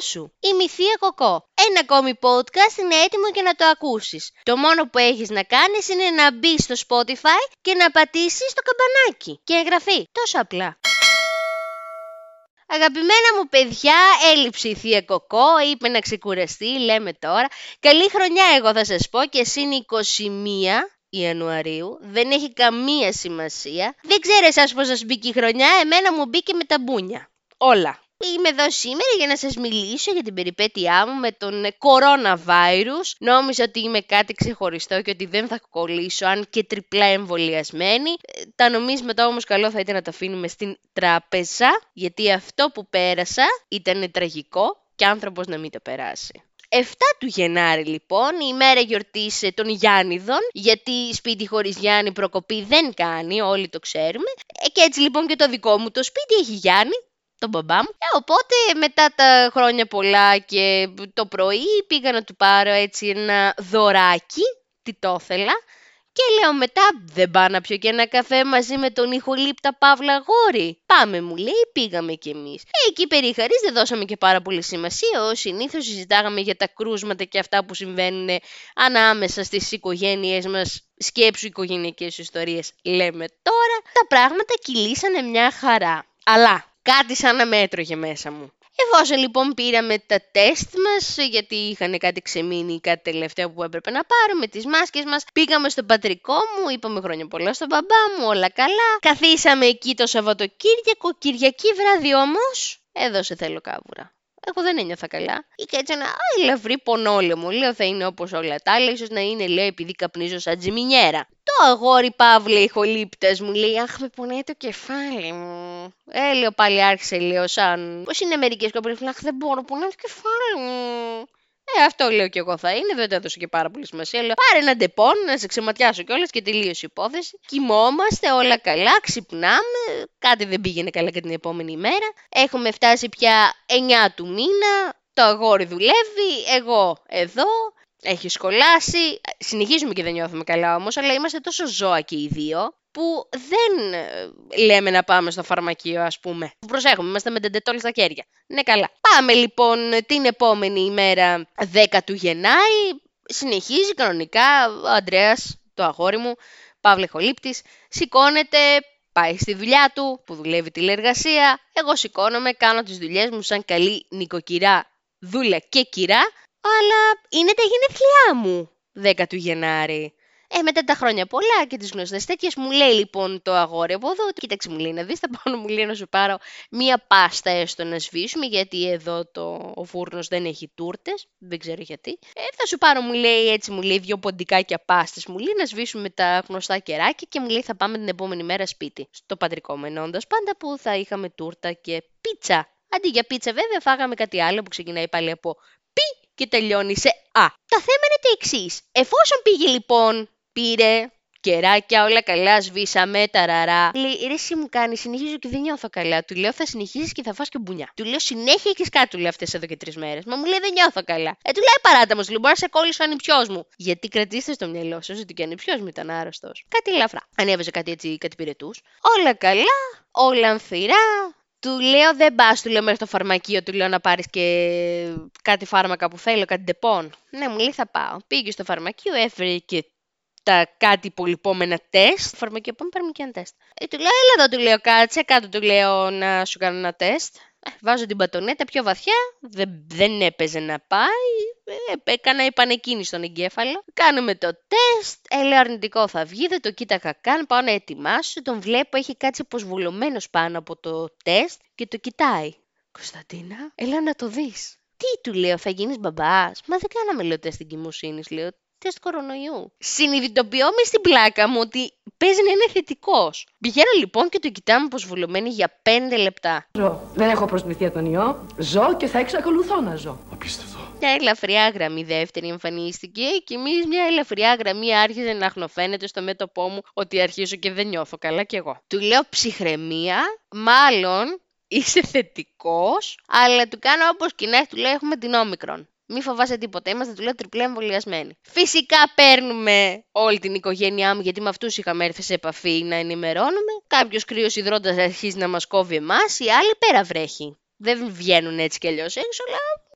σου. Είμαι η Θεία Κοκό. Ένα ακόμη podcast είναι έτοιμο για να το ακούσεις. Το μόνο που έχεις να κάνεις είναι να μπεις στο Spotify και να πατήσεις το καμπανάκι και εγγραφή. Τόσο απλά. Αγαπημένα μου παιδιά, έλειψε η Θεία Κοκό, είπε να ξεκουραστεί, λέμε τώρα. Καλή χρονιά εγώ θα σας πω και εσύ είναι 21 Ιανουαρίου, δεν έχει καμία σημασία. Δεν ξέρω εσάς πως σας μπήκε η χρονιά, εμένα μου μπήκε με τα μπούνια. Όλα. Είμαι εδώ σήμερα για να σας μιλήσω για την περιπέτειά μου με τον coronavirus. Νόμιζα ότι είμαι κάτι ξεχωριστό και ότι δεν θα κολλήσω αν και τριπλά εμβολιασμένη. Τα νομίσματα όμως καλό θα ήταν να τα αφήνουμε στην τράπεζα, γιατί αυτό που πέρασα ήταν τραγικό και άνθρωπος να μην το περάσει. 7 του Γενάρη λοιπόν, η ημέρα γιορτής των Γιάννηδων, γιατί σπίτι χωρίς Γιάννη προκοπή δεν κάνει, όλοι το ξέρουμε. Και έτσι λοιπόν και το δικό μου το σπίτι έχει Γιάννη, τον μπαμπά μου. Οπότε μετά τα χρόνια πολλά και το πρωί πήγα να του πάρω έτσι ένα δωράκι, τι το ήθελα. Και λέω μετά, δεν πάω να πιω και ένα καφέ μαζί με τον ηχολήπτα Παύλα Γόρη. Πάμε, μου λέει, πήγαμε κι εμείς. Εκεί περί χαρίς δεν δώσαμε και πάρα πολύ σημασία. Ως συνήθως συζητάγαμε για τα κρούσματα και αυτά που συμβαίνουν ανάμεσα στις οικογένειές μας. Σκέψου οικογενειακές ιστορίες, λέμε τώρα. Τα πράγματα κυλήσανε μια χαρά. Αλλά κάτι σαν να με έτρωγε μέσα μου. Εφόσον λοιπόν πήραμε τα τεστ μας, γιατί είχαν κάτι ξεμείνει, κάτι τελευταίο που έπρεπε να πάρουμε, τις μάσκες μας, πήγαμε στον πατρικό μου, είπαμε χρόνια πολλά στον μπαμπά μου, όλα καλά. Καθίσαμε εκεί το Σαββατοκύριακο, Κυριακή βράδυ όμως, εδώ σε θέλω κάβουρα. Εγώ δεν ένιωθα καλά. Είχα έτσι ένα ελαφρύ πονόλαιμο. Λέω θα είναι όπως όλα τα άλλα, ίσως να είναι, λέω, επειδή καπνίζω σαν τζιμινιέρα. Το αγόρι Παύλα ηχολήπτας μου λέει, αχ, με πονάει το κεφάλι μου. Λέω πάλι άρχισε, λέω, σαν. Πώς είναι μερικές κοπέλες, αχ, δεν μπορώ, πονάει το κεφάλι μου. Αυτό λέω κι εγώ θα είναι, δεν το έδωσα και πάρα πολύ σημασία. Λέω, πάρε έναν τεπών, να σε ξεματιάσω κιόλας και τελείωσε η υπόθεση. Κοιμόμαστε, όλα καλά, ξυπνάμε. Κάτι δεν πήγαινε καλά και την επόμενη ημέρα. Έχουμε φτάσει πια 9 του μήνα. Το αγόρι δουλεύει, εγώ εδώ. Έχει σχολάσει. Συνεχίζουμε και δεν νιώθουμε καλά όμως, αλλά είμαστε τόσο ζώα και οι δύο, που δεν λέμε να πάμε στο φαρμακείο, ας πούμε. Προσέχουμε, είμαστε με τεντετόλ στα χέρια. Ναι, καλά. Πάμε λοιπόν την επόμενη ημέρα, 10 του Γενάρη. Συνεχίζει κανονικά ο Ανδρέας, το αγόρι μου, Παύλα Χολύπτης, σηκώνεται, πάει στη δουλειά του, που δουλεύει τηλεργασία. Εγώ σηκώνομαι, κάνω τις δουλειές μου σαν καλή νοικοκυρά, δούλα και κυρά, αλλά είναι τα γενέθλιά μου, 10 του Γενάρη. Μετά τα χρόνια πολλά και τις γνωστές τέτοιες, μου λέει λοιπόν το αγόρι από εδώ, κοίταξε, μου λέει, να δεις, θα πάω, μου λέει, να σου πάρω μία πάστα έστω να σβήσουμε, γιατί εδώ ο φούρνος δεν έχει τούρτες, δεν ξέρω γιατί. Θα σου πάρω, μου λέει, έτσι, μου λέει, 2 ποντικάκια πάστες, μου λέει, να σβήσουμε τα γνωστά κεράκια και μου λέει θα πάμε την επόμενη μέρα σπίτι, στο πατρικό μου, ενώντας πάντα που θα είχαμε τούρτα και πίτσα. Αντί για πίτσα βέβαια φάγαμε κάτι άλλο που ξεκινάει πάλι από πι και τελειώνει σε α. Το θέμα είναι το εξής. Εφόσον πήγε λοιπόν, πήρε κεράκια, όλα καλά, σβήσαμε, ταραρά. Λέει, ρε εσύ μου κάνει, συνεχίζω και δεν νιώθω καλά. Του λέω, θα συνεχίζεις και θα φας και μπουνιά. Του λέω, συνέχεια έχεις κάτι, του λέω, αυτές εδώ και 3 μέρες. Μα μου λέει, δεν νιώθω καλά. Του λέει, παράτα μας, λοιπόν, μπορεί να σε κόλλησε ο ανιψιός μου. Γιατί κρατήστε στο μυαλό σας ότι και ο ανιψιός μου ήταν άρρωστος. Κάτι ελαφρά. Ανέβαζε κάτι έτσι, κάτι πυρετούς. Όλα καλά, όλα ανθυρά. Του λέω, δεν πας, του λέω, μέχρι το φαρμακείο, του λέω, να πάρεις και κάτι φάρμακα που θέλω, κάτι ντεπών. Ναι, μου λέει, θα πάω. Πήγε στο φαρμακείο, έφερε και τα κάτι υπολοιπόμενα τεστ. Στο φαρμακείο πάμε, πάρουμε και ένα τεστ. Του λέω, έλα εδώ, του λέω, κάτσε κάτω, του λέω, να σου κάνω ένα τεστ. Βάζω την μπατονέτα πιο βαθιά, δεν έπαιζε να πάει. Έκανα επανεκκίνηση στον εγκέφαλο. Κάνουμε το τεστ. Λέω, αρνητικό θα βγει, δεν το κοίταγα καν. Πάω να ετοιμάσω. Τον βλέπω, έχει κάτσει αποσβολωμένος πάνω από το τεστ και το κοιτάει. Κωνσταντίνα, έλα να το δεις. Τι, του λέω, θα γίνεις μπαμπάς? Μα δεν κάναμε, λέω, τεστ εγκυμοσύνης, λέω, τεστ κορονοϊού. Συνειδητοποιώμαι στην πλάκα μου ότι παίζει να είναι θετικός. Πηγαίνω λοιπόν και το κοιτάμε αποσβολωμένη για 5 λεπτά. Ζω. Δεν έχω προσβληθεί τον ιό. Ζω και θα εξακολουθώ να ζω. Απίστευτο. Μια ελαφριά γραμμή δεύτερη εμφανίστηκε και εμείς μια ελαφριά γραμμή άρχιζε να αχνοφαίνεται στο μέτωπό μου ότι αρχίζω και δεν νιώθω καλά κι εγώ. Του λέω, ψυχραιμία, μάλλον είσαι θετικός, αλλά του κάνω όπως κοινά, του λέω, έχουμε την όμικρον. Μη φοβάσαι τίποτα, είμαστε, του λέω, τριπλά εμβολιασμένοι. Φυσικά παίρνουμε όλη την οικογένειά μου, γιατί με αυτούς είχαμε έρθει σε επαφή, να ενημερώνουμε. Κάποιος κρύος υδρόντας αρχίζει να μας κόβει εμάς, οι άλλοι πέρα βρέχει. δεν βγαίνουν έτσι κι αλλιώς έξω,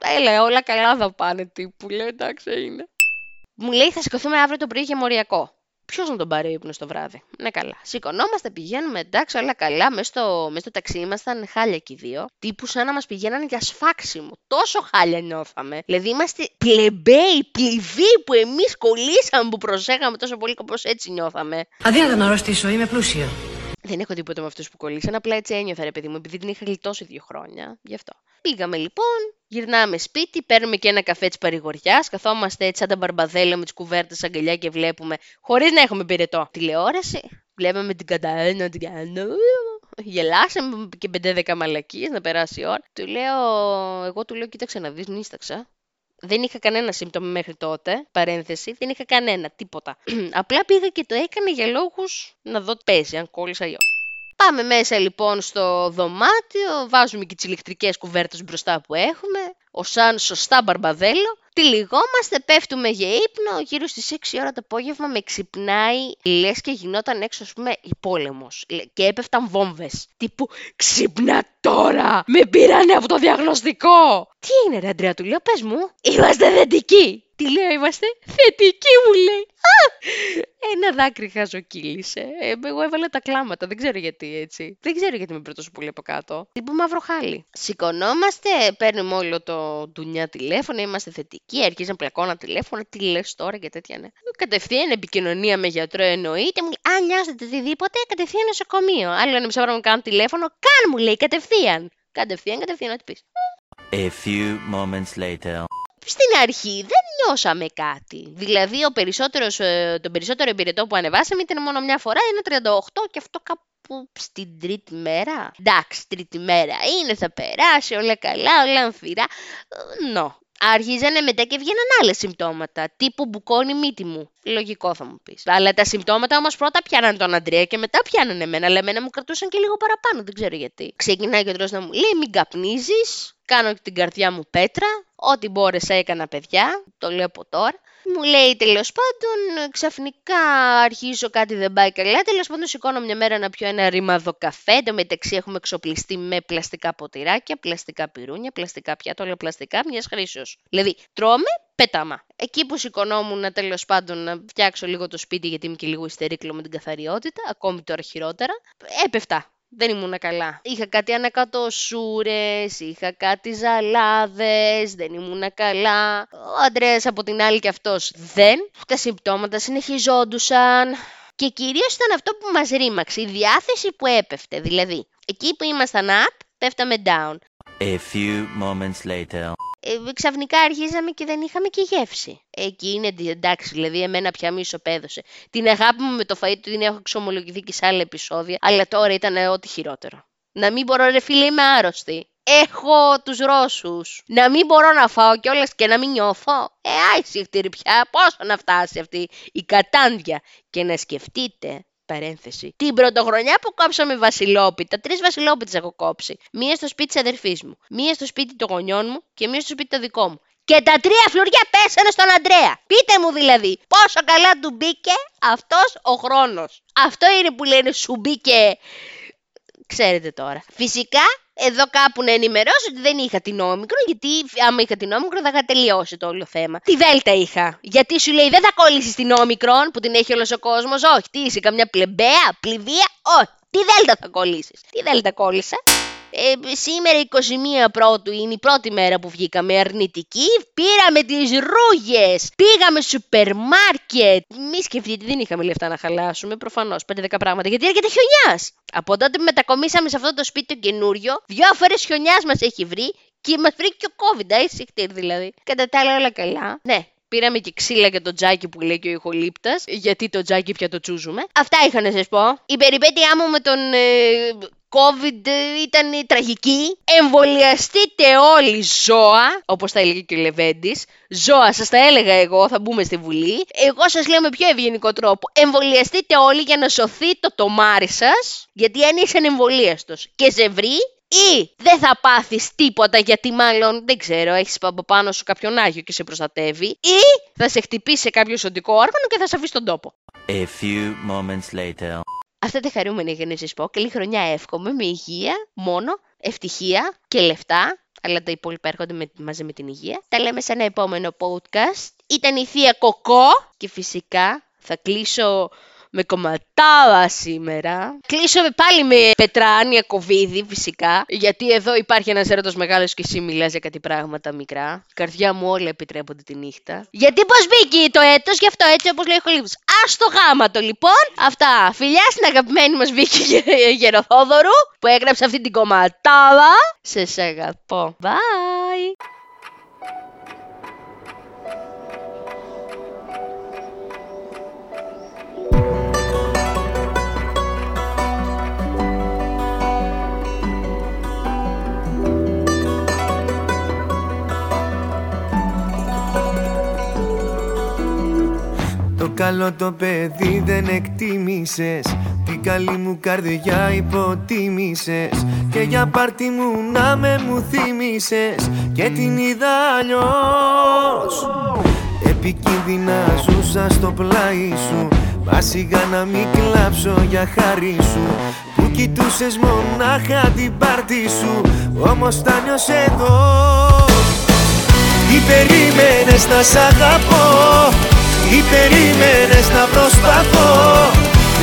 αλλά έλα, όλα καλά θα πάνε τύπου, λέει, εντάξει είναι. Μου λέει θα σηκωθούμε αύριο το πρωί για μοριακό. Ποιος να τον πάρει ύπνο το βράδυ. Ναι, καλά. Σηκωνόμαστε, πηγαίνουμε, εντάξει, όλα καλά. Μες στο ταξί ήμασταν χάλια και οι δύο. Τύπου σαν να μας πηγαίνανε για σφάξιμο. Τόσο χάλια νιώθαμε. Δηλαδή είμαστε πλεμπέοι, πληβοί που εμείς κολλήσαμε, που προσέχαμε τόσο πολύ, όπως έτσι νιώθαμε. Αδύνατο να αρρωστήσω, είμαι πλούσια. Δεν έχω τίποτα με αυτούς που κολλήσαν. Απλά έτσι ένιωθα, ρε παιδί μου, επειδή την είχα γλιτώσει 2 χρόνια. Γι' αυτό. Πήγαμε λοιπόν, γυρνάμε σπίτι, παίρνουμε και ένα καφέ της παρηγοριάς, καθόμαστε έτσι σαν τα μπαρμπαδέλα με τις κουβέρτες αγκαλιά και βλέπουμε, χωρίς να έχουμε πυρετό, τηλεόραση. Βλέπαμε την Καταρίνα, γελάσαμε και 5-10 μαλακίες να περάσει η ώρα. Εγώ του λέω, κοίταξε να δεις, νίσταξα. Δεν είχα κανένα σύμπτωμα μέχρι τότε, παρένθεση, δεν είχα κανένα, τίποτα. Απλά πήγα και το έκανα για λόγους να δω παίζει, αν κόλλησα ή όχι. Πάμε μέσα λοιπόν στο δωμάτιο, βάζουμε και τις ηλεκτρικές κουβέρτες μπροστά που έχουμε, ο Σαν σωστά μπαρμπαδέλο, τυλιγόμαστε, πέφτουμε για ύπνο, γύρω στις 6 ώρα το απόγευμα με ξυπνάει, λες και γινόταν έξω ας πούμε πόλεμος και έπεφταν βόμβες, τύπου ξυπνά τώρα, με πήρανε από το διαγνωστικό. Τι είναι ρε Ανδρέα, του λέω, πες μου, είμαστε θετικοί. Τι λέω, είμαστε θετικοί, μου λέει. Ένα δάκρυ χαζοκύλησε. Εγώ έβαλα τα κλάματα. Δεν ξέρω γιατί έτσι. Δεν ξέρω γιατί με πήρε τόσο πολύ από κάτω. Τύπου μαύρο χάλι. Σηκωνόμαστε, παίρνουμε όλο το ντουνιά τηλέφωνο. Είμαστε θετικοί. Αρχίζαν πλακώνα τηλέφωνα. Τι λες τώρα και τέτοια, ναι. Κατευθείαν επικοινωνία με γιατρό εννοείται. Μου λέει, αν νοιάζεται οτιδήποτε, κατευθείαν νοσοκομείο. Άλλο ένα μισό ώρα μου κάνω τηλέφωνο. Καν μου λέει, κατευθείαν. Κατευθείαν, να τη πει. A few moments later. Στην αρχή δεν νιώσαμε κάτι. Δηλαδή, τον περισσότερο πυρετό που ανεβάσαμε ήταν μόνο μια φορά, είναι 38 και αυτό κάπου στην τρίτη μέρα. Εντάξει, τρίτη μέρα είναι, θα περάσει, όλα καλά, όλα αμφίρα. No. Άρχιζανε μετά και βγαίναν άλλες συμπτώματα, τύπου μπουκώνει μύτη μου. Λογικό θα μου πεις. Αλλά τα συμπτώματα όμως πρώτα πιάνανε τον Ανδρέα και μετά πιάνανε εμένα, αλλά εμένα μου κρατούσαν και λίγο παραπάνω, δεν ξέρω γιατί. Ξεκινάει και ο τρόπος να μου λέει μην καπνίζεις, κάνω την καρδιά μου πέτρα, ό,τι μπόρεσα έκανα παιδιά, το λέω από τώρα. Μου λέει τέλος πάντων, ξαφνικά αρχίζω κάτι δεν πάει καλά. Τέλος πάντων, σηκώνω μια μέρα να πιω ένα ρημαδό καφέ. Εν τω μεταξύ, έχουμε εξοπλιστεί με πλαστικά ποτηράκια, πλαστικά πυρούνια, πλαστικά πιάτα, όλα πλαστικά μιας χρήσεως. Δηλαδή, τρώμε, πέταμα. Εκεί που σηκωνόμουν, τέλος πάντων, να φτιάξω λίγο το σπίτι, γιατί είμαι και λίγο ιστερίκλο με την καθαριότητα, ακόμη τώρα χειρότερα, έπεφτα. Δεν ήμουν καλά. Είχα κάτι ανακατοσούρες, είχα κάτι ζαλάδες, δεν ήμουν καλά. Ο Ανδρέας από την άλλη και αυτός δεν. Τα συμπτώματα συνεχιζόντουσαν. Και κυρίως ήταν αυτό που μας ρήμαξε, η διάθεση που έπεφτε. Δηλαδή, εκεί που ήμασταν up, πέφταμε down. A few moments later. Ξαφνικά αρχίζαμε και δεν είχαμε και γεύση. Εκεί είναι εντάξει, δηλαδή εμένα πια με ισοπαίδωσε. Την αγάπη μου με το φαΐ του την έχω εξομολογηθεί και σε άλλα επεισόδια, αλλά τώρα ήταν ό,τι χειρότερο. Να μην μπορώ, ρε φίλε, είμαι άρρωστη. Έχω τους Ρώσους. Να μην μπορώ να φάω κιόλας και να μην νιώθω. Άιση αυτή πια, πόσο να φτάσει αυτή η κατάντια. Και να σκεφτείτε. Παρένθεση. Την πρωτοχρονιά που κόψαμε βασιλόπιτα, 3 βασιλόπιτες έχω κόψει. Μία στο σπίτι της αδερφής μου, μία στο σπίτι των γονιών μου και μία στο σπίτι το δικό μου. Και τα 3 φλουριά πέσανε στον Ανδρέα. Πείτε μου δηλαδή πόσο καλά του μπήκε αυτός ο χρόνος. Αυτό είναι που λένε σου μπήκε. Ξέρετε τώρα. Φυσικά εδώ κάπου να ενημερώσω ότι δεν είχα την όμικρο, γιατί άμα είχα την όμικρο θα είχα τελειώσει το όλο θέμα. Τη δέλτα είχα. Γιατί σου λέει δεν θα κόλλησεις την όμικρον που την έχει όλος ο κόσμος. Όχι, τι είσαι, καμιά πλεμπέα, πληβία. Όχι, τη δέλτα θα κολλήσεις. Τη δέλτα κόλλησα. Σήμερα 21 Πρώτου είναι η πρώτη μέρα που βγήκαμε αρνητική. Πήραμε τις ρούγες, πήγαμε σούπερ μάρκετ. Μη σκεφτείτε, δεν είχαμε λεφτά να χαλάσουμε. Προφανώς 5-10 πράγματα. Γιατί έρχεται χιονιάς. Από τότε που μετακομίσαμε σε αυτό το σπίτι το καινούριο, 2 φορές χιονιάς μας έχει βρει και μας βρει και ο COVID. Αϊσυχτήρ δηλαδή. Κατά τα άλλα, όλα καλά. Ναι. Πήραμε και ξύλα για το τζάκι που λέει και ο ηχολήπτας. Γιατί το τζάκι πια το τσούζουμε. Αυτά είχα να σας πω. Η περιπέτειά μου με τον COVID ήταν τραγική. Εμβολιαστείτε όλοι ζώα, όπως τα έλεγε και ο Λεβέντης. Ζώα, σας τα έλεγα εγώ, θα μπούμε στη Βουλή. Εγώ σας λέω με πιο ευγενικό τρόπο. Εμβολιαστείτε όλοι για να σωθεί το τομάρι σας, γιατί αν είσαι ανεμβολίαστος και σε βρει, ή δεν θα πάθεις τίποτα γιατί μάλλον, δεν ξέρω, έχεις από πάνω σου κάποιον άγιο και σε προστατεύει, ή θα σε χτυπήσει σε κάποιο σωντικό όργανο και θα σε αφήσει τον τόπο. A few moments later. Αυτά τα χαρούμενα για να σας πω. Καλή χρονιά εύχομαι, με υγεία, μόνο ευτυχία και λεφτά, αλλά τα υπόλοιπα έρχονται μαζί με την υγεία. Τα λέμε σε ένα επόμενο podcast. Ήταν η Θεία Κοκό και φυσικά θα κλείσω με κομματάδα σήμερα. Κλείσω πάλι με Πετράνια Κοβίδη φυσικά, γιατί εδώ υπάρχει ένας έρωτος μεγάλος και εσύ μιλάς για κάτι πράγματα μικρά. Η καρδιά μου όλα επιτρέπονται τη νύχτα. Γιατί πως μπήκε το έτος, γι' αυτό έτσι όπως λέει ο Χολύπτος. Ας το γάματο λοιπόν. Αυτά, φιλιά στην αγαπημένη μας Βίκη Γεροθόδωρου που έγραψε αυτή την κομματάδα. Σες αγαπώ. Bye. Το καλό το παιδί δεν εκτίμησες, την καλή μου καρδιά υποτίμησες, και για πάρτι μου να μου θύμισες και την είδα αλλιώς. Επικίνδυνα ζούσα στο πλάι σου, μα σιγά να μην κλάψω για χάρη σου, που κοιτούσες μονάχα την πάρτι σου, όμως τα νιώσε εδώ. Τι περίμενες να σ' αγαπώ, τι περίμενες να προσπαθώ,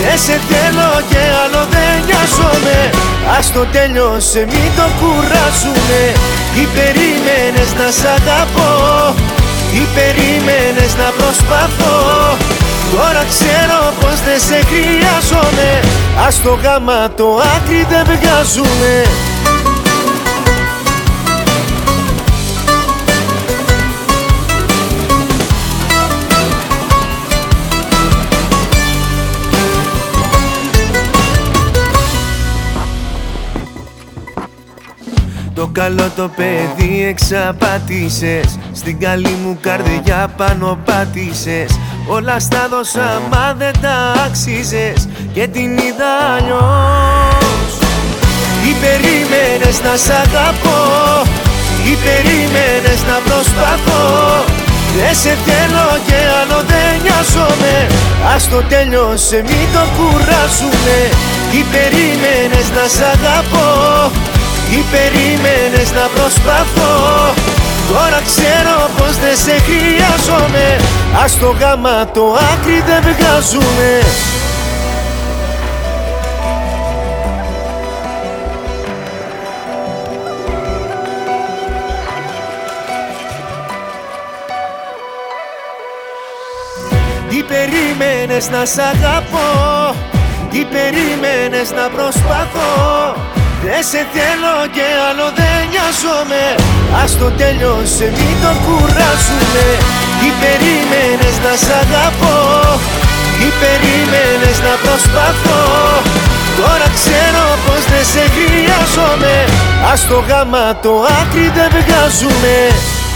δεν σε θέλω και άλλο δεν νοιάζομαι, ας το τέλειωσε μην το κουράζουμε. Τι περίμενες να σ' αγαπώ, τι περίμενες να προσπαθώ, τώρα ξέρω πως δεν σε χρειάζομαι, ας το γάμα το άκρη δεν βγάζουμε. Το καλό το παιδί εξαπάτησες, στην καλή μου καρδιά πάνω πάτησες, όλα στα δώσα μα δεν τα άξιζες και την είδα αλλιώς. Τι περίμενες να σ' αγαπώ, τι περίμενες να προσπαθώ, δεν σε θέλω και άλλο δεν νοιάζομαι, ας το τέλειωσε μην το κουράζουμε. Τι περίμενες να σ' αγαπώ, τι περίμενες να προσπαθώ, τώρα ξέρω πως δεν σε χρειάζομαι, ας το γάμα το άκρη δεν βγάζουμε. Τι περίμενες να σ' αγαπώ, τι περίμενες να προσπαθώ, δεν σε θέλω και άλλο δεν νοιάζομαι, ας το τέλειωσε μην το κουράζουμε. Τι περίμενες να σ' αγαπώ, τι περίμενες να προσπαθώ, τώρα ξέρω πως δεν σε χρειάζομαι, ας το γάμα το άκρη δεν βγάζουμε.